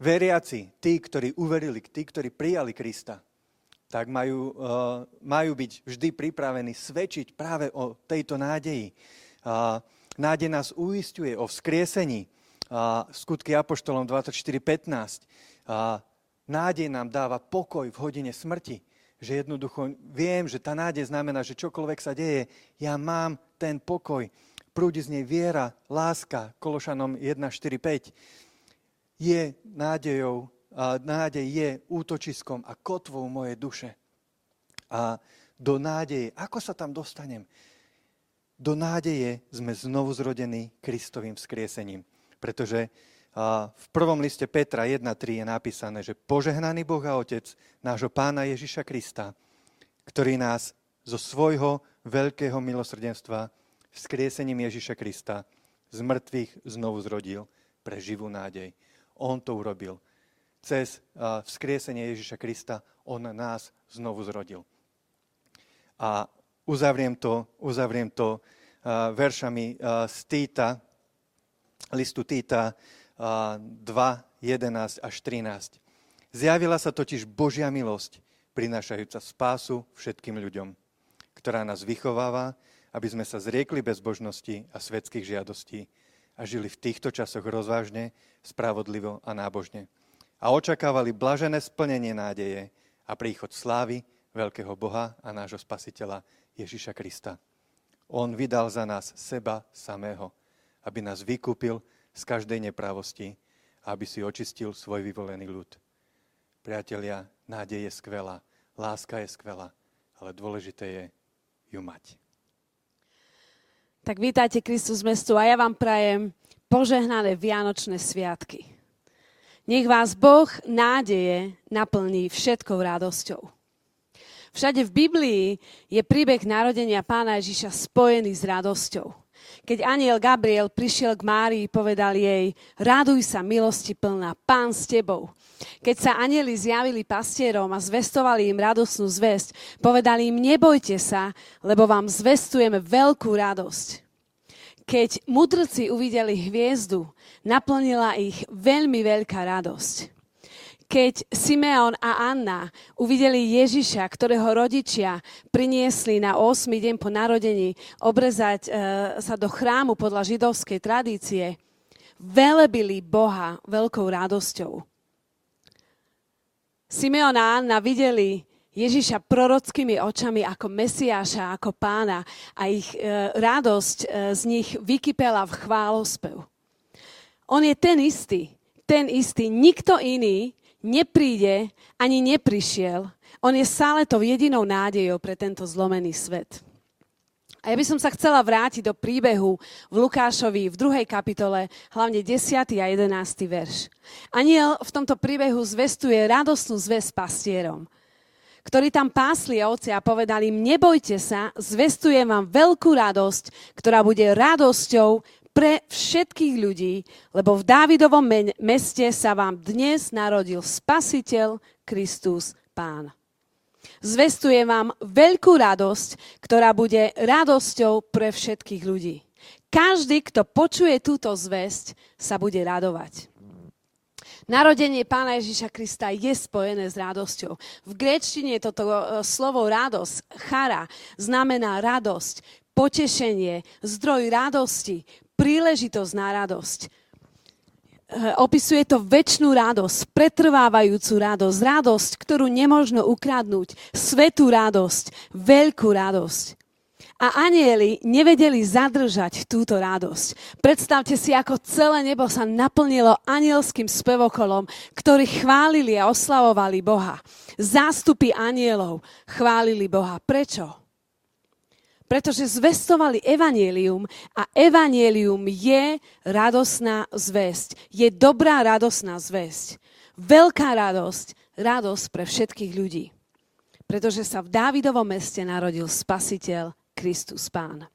Veriaci, tí, ktorí uverili, tí, ktorí prijali Krista, tak majú byť vždy pripravení svedčiť práve o tejto nádeji. Nádej nás uisťuje o vzkriesení. Skutky Apoštolom 24.15. Nádej nám dáva pokoj v hodine smrti. Že jednoducho viem, že tá nádej znamená, že čokoľvek sa deje, ja mám ten pokoj. Prúdi z nej viera, láska, Kološanom 1.4.5. Je nádejou, nádej je útočiskom a kotvou mojej duše. A do nádeje, ako sa tam dostanem? Do nádeje sme znovu zrodení Kristovým vzkriesením. Pretože v prvom liste Petra 1.3 je napísané, že požehnaný Boh a Otec nášho Pána Ježiša Krista, ktorý nás zo svojho veľkého milosrdenstva vzkriesením Ježiša Krista z mŕtvych znovu zrodil pre živú nádej. On to urobil. Cez vzkriesenie Ježiša Krista on nás znovu zrodil. A uzavriem to veršami z listu Tita 2.11 až 13. Zjavila sa totiž Božia milosť, prinášajúca spásu všetkým ľuďom, ktorá nás vychováva, aby sme sa zriekli bezbožnosti a svetských žiadostí a žili v týchto časoch rozvážne, spravodlivo a nábožne. A očakávali blažené splnenie nádeje a príchod slávy veľkého Boha a nášho Spasiteľa Ježiša Krista. On vydal za nás seba samého, aby nás vykúpil z každej neprávosti a aby si očistil svoj vyvolený ľud. Priatelia, nádej je skvelá, láska je skvelá, ale dôležité je ju mať. Tak vítajte Kristusmestu a ja vám prajem požehnané Vianočné sviatky. Nech vás Boh nádeje naplní všetkou radosťou. Všade v Biblii je príbeh narodenia Pána Ježiša spojený s radosťou. Keď anjel Gabriel prišiel k Márii, povedal jej: Raduj sa, milosti plná, Pán s tebou. Keď sa anjeli zjavili pastierom a zvestovali im radosnú zvesť, povedali im: nebojte sa, lebo vám zvestujeme veľkú radosť. Keď mudrci uvideli hviezdu, naplnila ich veľmi veľká radosť. Keď Simeon a Anna uvideli Ježiša, ktorého rodičia priniesli na 8. deň po narodení obrezať sa do chrámu podľa židovskej tradície, velebili Boha veľkou radosťou. Simeon a Anna videli Ježiša prorockými očami ako Mesiáša, ako Pána a ich radosť z nich vykypela v chválospev. On je ten istý, nikto iný nepríde ani neprišiel. On je stále tou jedinou nádejou pre tento zlomený svet. A ja by som sa chcela vrátiť do príbehu v Lukášovi v 2. kapitole, hlavne 10. a 11. verš. Anjel v tomto príbehu zvestuje radosnú zvesť pastierom, ktorí tam pásli ovce a povedali im, nebojte sa, zvestujem vám veľkú radosť, ktorá bude radosťou pre všetkých ľudí, lebo v Dávidovom meste sa vám dnes narodil Spasiteľ Kristus Pán. Zvestujem vám veľkú radosť, ktorá bude radosťou pre všetkých ľudí. Každý, kto počuje túto zvesť, sa bude radovať. Narodenie Pána Ježiša Krista je spojené s radosťou. V gréčtine toto slovo radosť, chara, znamená radosť, potešenie, zdroj radosti, príležitosť na radosť. Opisuje to večnú radosť, pretrvávajúcu radosť, radosť, ktorú nemožno ukradnúť, svetú radosť, veľkú radosť. A anjeli nevedeli zadržať túto radosť. Predstavte si, ako celé nebo sa naplnilo anjelským spevokolom, ktorí chválili a oslavovali Boha. Zástupy anjelov chválili Boha. Prečo? Pretože zvestovali evanjelium a evanjelium je radosná zvesť. Je dobrá radosná zvesť. Veľká radosť, radosť pre všetkých ľudí. Pretože sa v Dávidovom meste narodil Spasiteľ Kristus Pán.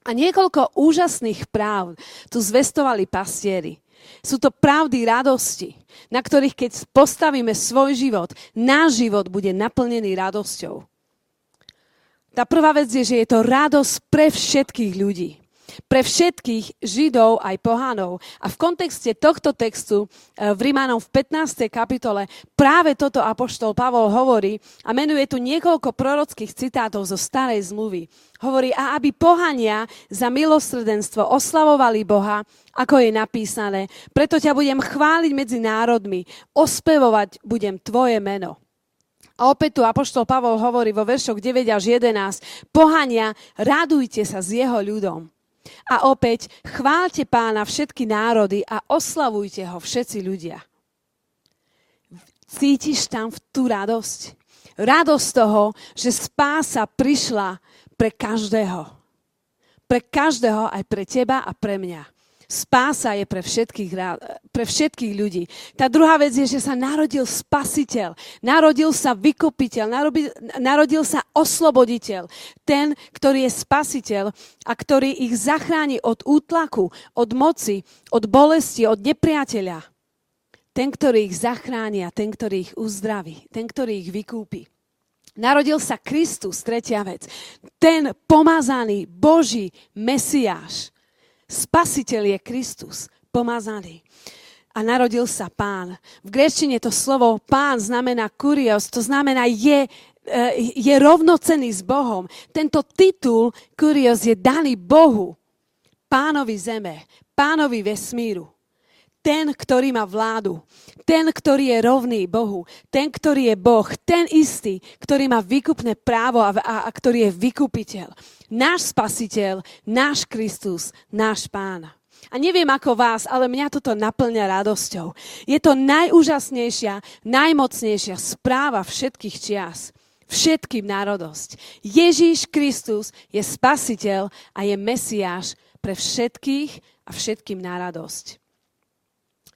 A niekoľko úžasných práv tu zvestovali pastieri. Sú to pravdy radosti, na ktorých keď postavíme svoj život, náš život bude naplnený radosťou. Tá prvá vec je, že je to radosť pre všetkých ľudí. Pre všetkých Židov aj pohánov. A v kontexte tohto textu v Rimánom v 15. kapitole práve toto apoštol Pavol hovorí a menuje tu niekoľko prorockých citátov zo starej zmluvy. Hovorí, a aby pohania za milosrdenstvo oslavovali Boha, ako je napísané, preto ťa budem chváliť medzi národmi, ospevovať budem tvoje meno. A opäť tu apoštol Pavol hovorí vo veršoch 9 až 11, pohania, radujte sa s jeho ľudom. A opäť, chváľte Pána všetky národy a oslavujte ho všetci ľudia. Cítiš tam tú radosť? Radosť toho, že spása prišla pre každého. Pre každého, aj pre teba a pre mňa. Spása je pre všetkých ľudí. Tá druhá vec je, že sa narodil Spasiteľ, narodil sa Vykupiteľ, narodil sa Osloboditeľ. Ten, ktorý je Spasiteľ a ktorý ich zachráni od útlaku, od moci, od bolesti, od nepriateľa. Ten, ktorý ich zachráni a ten, ktorý ich uzdraví, ten, ktorý ich vykúpi. Narodil sa Kristus, tretia vec. Ten pomazaný Boží Mesiáš. Spasiteľ je Kristus, pomazaný. A narodil sa Pán. V gréčtine to slovo Pán znamená kurios, to znamená je rovnocenný s Bohom. Tento titul kurios je daný Bohu, Pánovi zeme, Pánovi vesmíru. Ten, ktorý má vládu, ten, ktorý je rovný Bohu, ten, ktorý je Boh, ten istý, ktorý má výkupné právo a ktorý je vykupiteľ. Náš Spasiteľ, náš Kristus, náš Pán. A neviem ako vás, ale mňa toto naplňa radosťou. Je to najúžasnejšia, najmocnejšia správa všetkých čias. Všetkým na radosť. Ježíš Kristus je Spasiteľ a je Mesiáš pre všetkých a všetkým na radosť.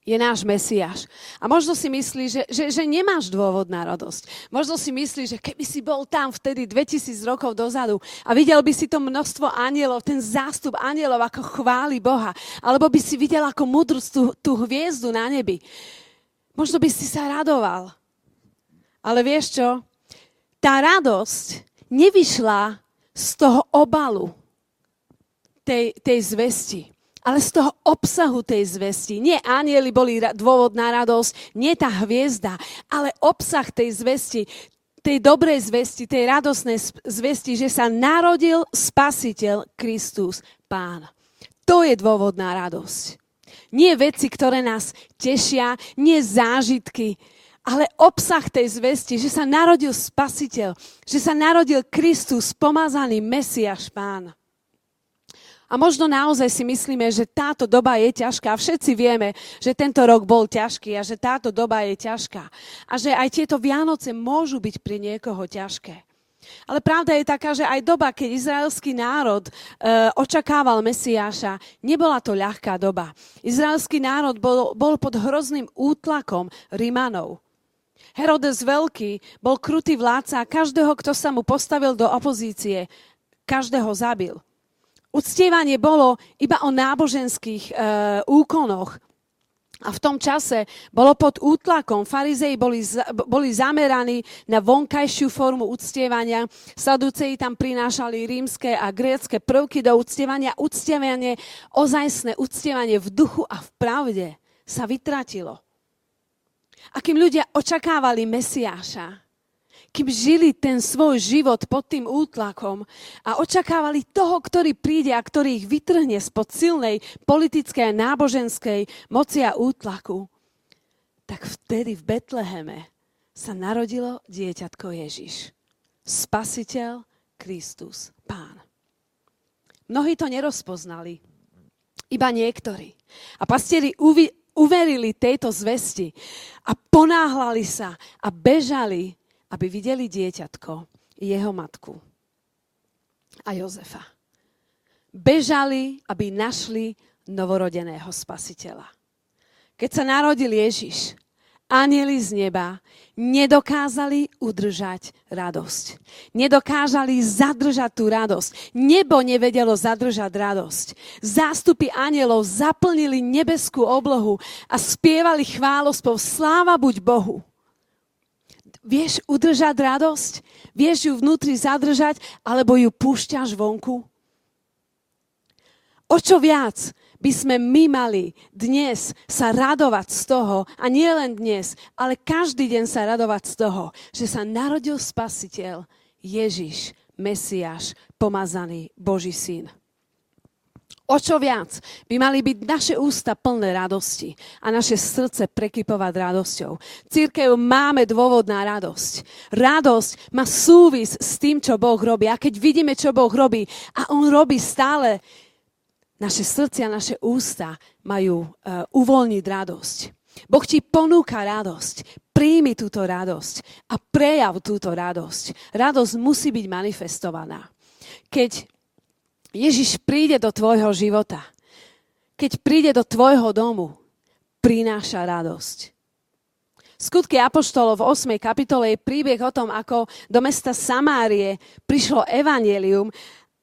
Je náš Mesiáš. A možno si myslí, že nemáš dôvod na radosť. Možno si myslí, že keby si bol tam vtedy 2000 rokov dozadu a videl by si to množstvo anjelov, ten zástup anjelov, ako chváli Boha. Alebo by si videl ako múdrosť tú hviezdu na nebi. Možno by si sa radoval. Ale vieš čo? Tá radosť nevyšla z toho obalu tej zvesti. Ale z toho obsahu tej zvesti. Nie anjeli boli dôvod na radosť, nie tá hviezda, ale obsah tej zvesti, tej dobrej zvesti, tej radosnej zvesti, že sa narodil Spasiteľ Kristus Pán. To je dôvod na radosť. Nie veci, ktoré nás tešia, nie zážitky, ale obsah tej zvesti, že sa narodil Spasiteľ, že sa narodil Kristus, pomazaný Mesiáš Pán. A možno naozaj si myslíme, že táto doba je ťažká. Všetci vieme, že tento rok bol ťažký a že táto doba je ťažká. A že aj tieto Vianoce môžu byť pre niekoho ťažké. Ale pravda je taká, že aj doba, keď izraelský národ očakával Mesiáša, nebola to ľahká doba. Izraelský národ bol pod hrozným útlakom Rimanov. Herodes Veľký bol krutý vládca a každého, kto sa mu postavil do opozície, každého zabil. Uctievanie bolo iba o náboženských úkonoch. A v tom čase bolo pod útlakom. Farizei boli zameraní na vonkajšiu formu uctievania. Saduceji tam prinášali rímske a grécke prvky do uctievania. Uctievanie, ozajstné uctievanie v duchu a v pravde sa vytratilo. A kým ľudia očakávali Mesiáša, kým žili ten svoj život pod tým útlakom a očakávali toho, ktorý príde a ktorý ich vytrhne spod silnej politickej a náboženskej moci a útlaku, tak vtedy v Betleheme sa narodilo dieťatko Ježiš. Spasiteľ Kristus, Pán. Mnohí to nerozpoznali, iba niektorí. A pastieri uverili tejto zvesti a ponáhľali sa a bežali, aby videli dieťatko, jeho matku a Jozefa. Bežali, aby našli novorodeného Spasiteľa. Keď sa narodil Ježiš, anjeli z neba nedokázali udržať radosť. Nedokázali zadržať tú radosť. Nebo nevedelo zadržať radosť. Zástupy anjelov zaplnili nebeskú oblohu a spievali chválospev Sláva buď Bohu. Vieš udržať radosť? Vieš ju vnútri zadržať? Alebo ju púšťaš vonku? O čo viac by sme my mali dnes sa radovať z toho, a nie len dnes, ale každý deň sa radovať z toho, že sa narodil Spasiteľ Ježiš, Mesiáš, pomazaný Boží syn. O čo viac by mali byť naše ústa plné radosti a naše srdce prekypovať radosťou. Cirkev, máme dôvod na radosť. Radosť má súvis s tým, čo Boh robí. A keď vidíme, čo Boh robí, a On robí stále, naše srdcia, naše ústa majú uvoľniť radosť. Boh ti ponúka radosť. Príjmi túto radosť a prejav túto radosť. Radosť musí byť manifestovaná. Keď Ježiš príde do tvojho života. Keď príde do tvojho domu, prináša radosť. Skutky Apoštolov v 8. kapitole je príbeh o tom, ako do mesta Samárie prišlo evanjelium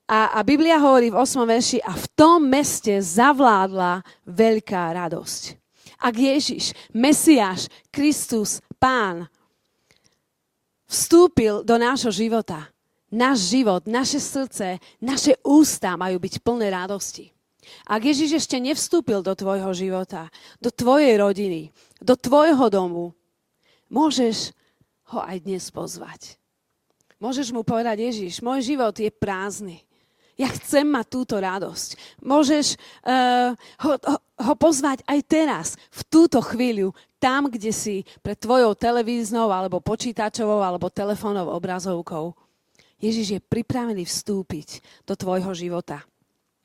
a Biblia hovorí v 8. verši a v tom meste zavládla veľká radosť. Ak Ježiš, Mesiáš, Kristus, Pán vstúpil do nášho života, náš život, naše srdce, naše ústa majú byť plné radosti. Ak Ježiš ešte nevstúpil do tvojho života, do tvojej rodiny, do tvojho domu, môžeš ho aj dnes pozvať. Môžeš mu povedať, Ježiš, môj život je prázdny. Ja chcem mať túto radosť. Môžeš ho pozvať aj teraz, v túto chvíľu, tam, kde si, pred tvojou televíznou, alebo počítačovou, alebo telefónnou obrazovkou. Ježiš je pripravený vstúpiť do tvojho života.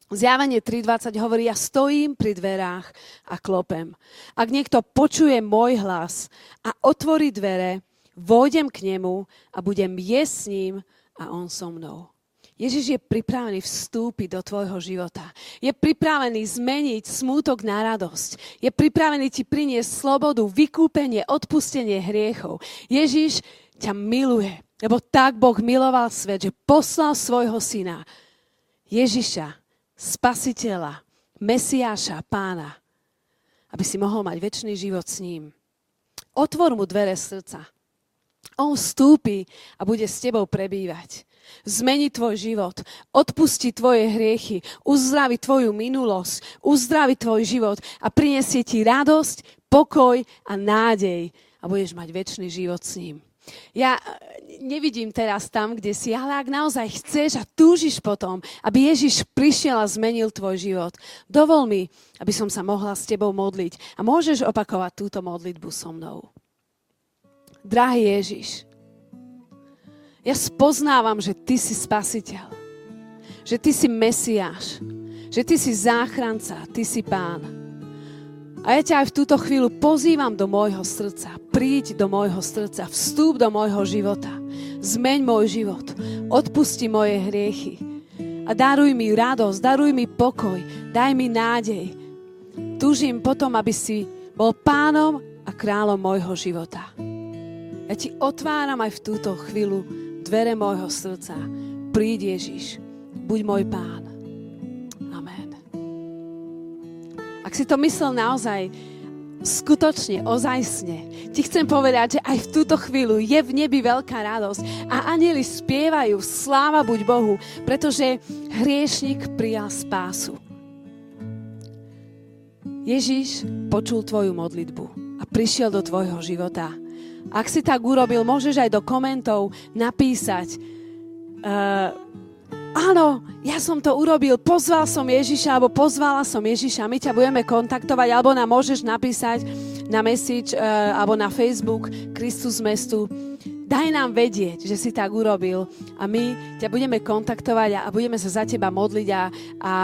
Zjavenie 3.20 hovorí, ja stojím pri dverách a klopem. Ak niekto počuje môj hlas a otvorí dvere, vôjdem k nemu a budem jesť s ním a on so mnou. Ježiš je pripravený vstúpiť do tvojho života. Je pripravený zmeniť smútok na radosť. Je pripravený ti priniesť slobodu, vykúpenie, odpustenie hriechov. Ježiš ťa miluje. Lebo tak Boh miloval svet, že poslal svojho syna, Ježiša, Spasiteľa, Mesiáša, Pána, aby si mohol mať večný život s ním. Otvor mu dvere srdca. On vstúpi a bude s tebou prebývať. Zmení tvoj život, odpustí tvoje hriechy, uzdraví tvoju minulosť, uzdraví tvoj život a prinesie ti radosť, pokoj a nádej a budeš mať večný život s ním. Ja nevidím teraz tam, kde si, ale ak naozaj chceš a túžiš potom, aby Ježiš prišiel a zmenil tvoj život, dovol mi, aby som sa mohla s tebou modliť. A môžeš opakovať túto modlitbu so mnou. Drahý Ježiš, ja spoznávam, že Ty si Spasiteľ, že Ty si Mesiáš, že Ty si záchranca, Ty si Pán. A ja ťa aj v túto chvíľu pozývam do môjho srdca. Príď do môjho srdca, vstúp do môjho života. Zmeň môj život, odpusti moje hriechy a daruj mi radosť, daruj mi pokoj, daj mi nádej. Túžim potom, aby si bol pánom a kráľom môjho života. Ja Ti otváram aj v túto chvíľu dvere môjho srdca. Príď Ježiš, buď môj Pán. Amen. Ak si to myslel naozaj, skutočne, ozajstne, ti chcem povedať, že aj v túto chvíľu je v nebi veľká radosť a anjeli spievajú sláva buď Bohu, pretože hriešnik prijal spásu. Ježiš počul tvoju modlitbu a prišiel do tvojho života. Ak si tak urobil, môžeš aj do komentov napísať áno, ja som to urobil, pozval som Ježiša, alebo pozvala som Ježiša, my ťa budeme kontaktovať, alebo nám môžeš napísať na message, alebo na Facebook Kristusmestu. Daj nám vedieť, že si tak urobil a my ťa budeme kontaktovať a budeme sa za teba modliť a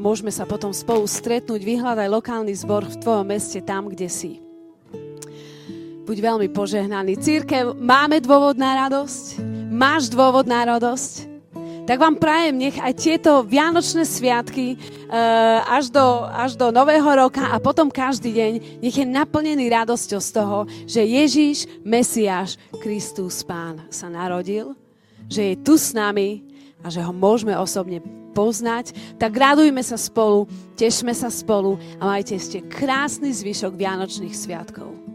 môžeme sa potom spolu stretnúť, vyhľadaj lokálny zbor v tvojom meste, tam, kde si. Buď veľmi požehnaný. Cirkev, máme dôvod na radosť? Máš dôvod na radosť? Tak vám prajem, nech aj tieto vianočné sviatky až do nového roka a potom každý deň, nech je naplnený radosťou z toho, že Ježiš, Mesiáš, Kristus Pán sa narodil, že je tu s nami a že ho môžeme osobne poznať. Tak radujme sa spolu, tešme sa spolu a majte ešte krásny zvyšok vianočných sviatkov.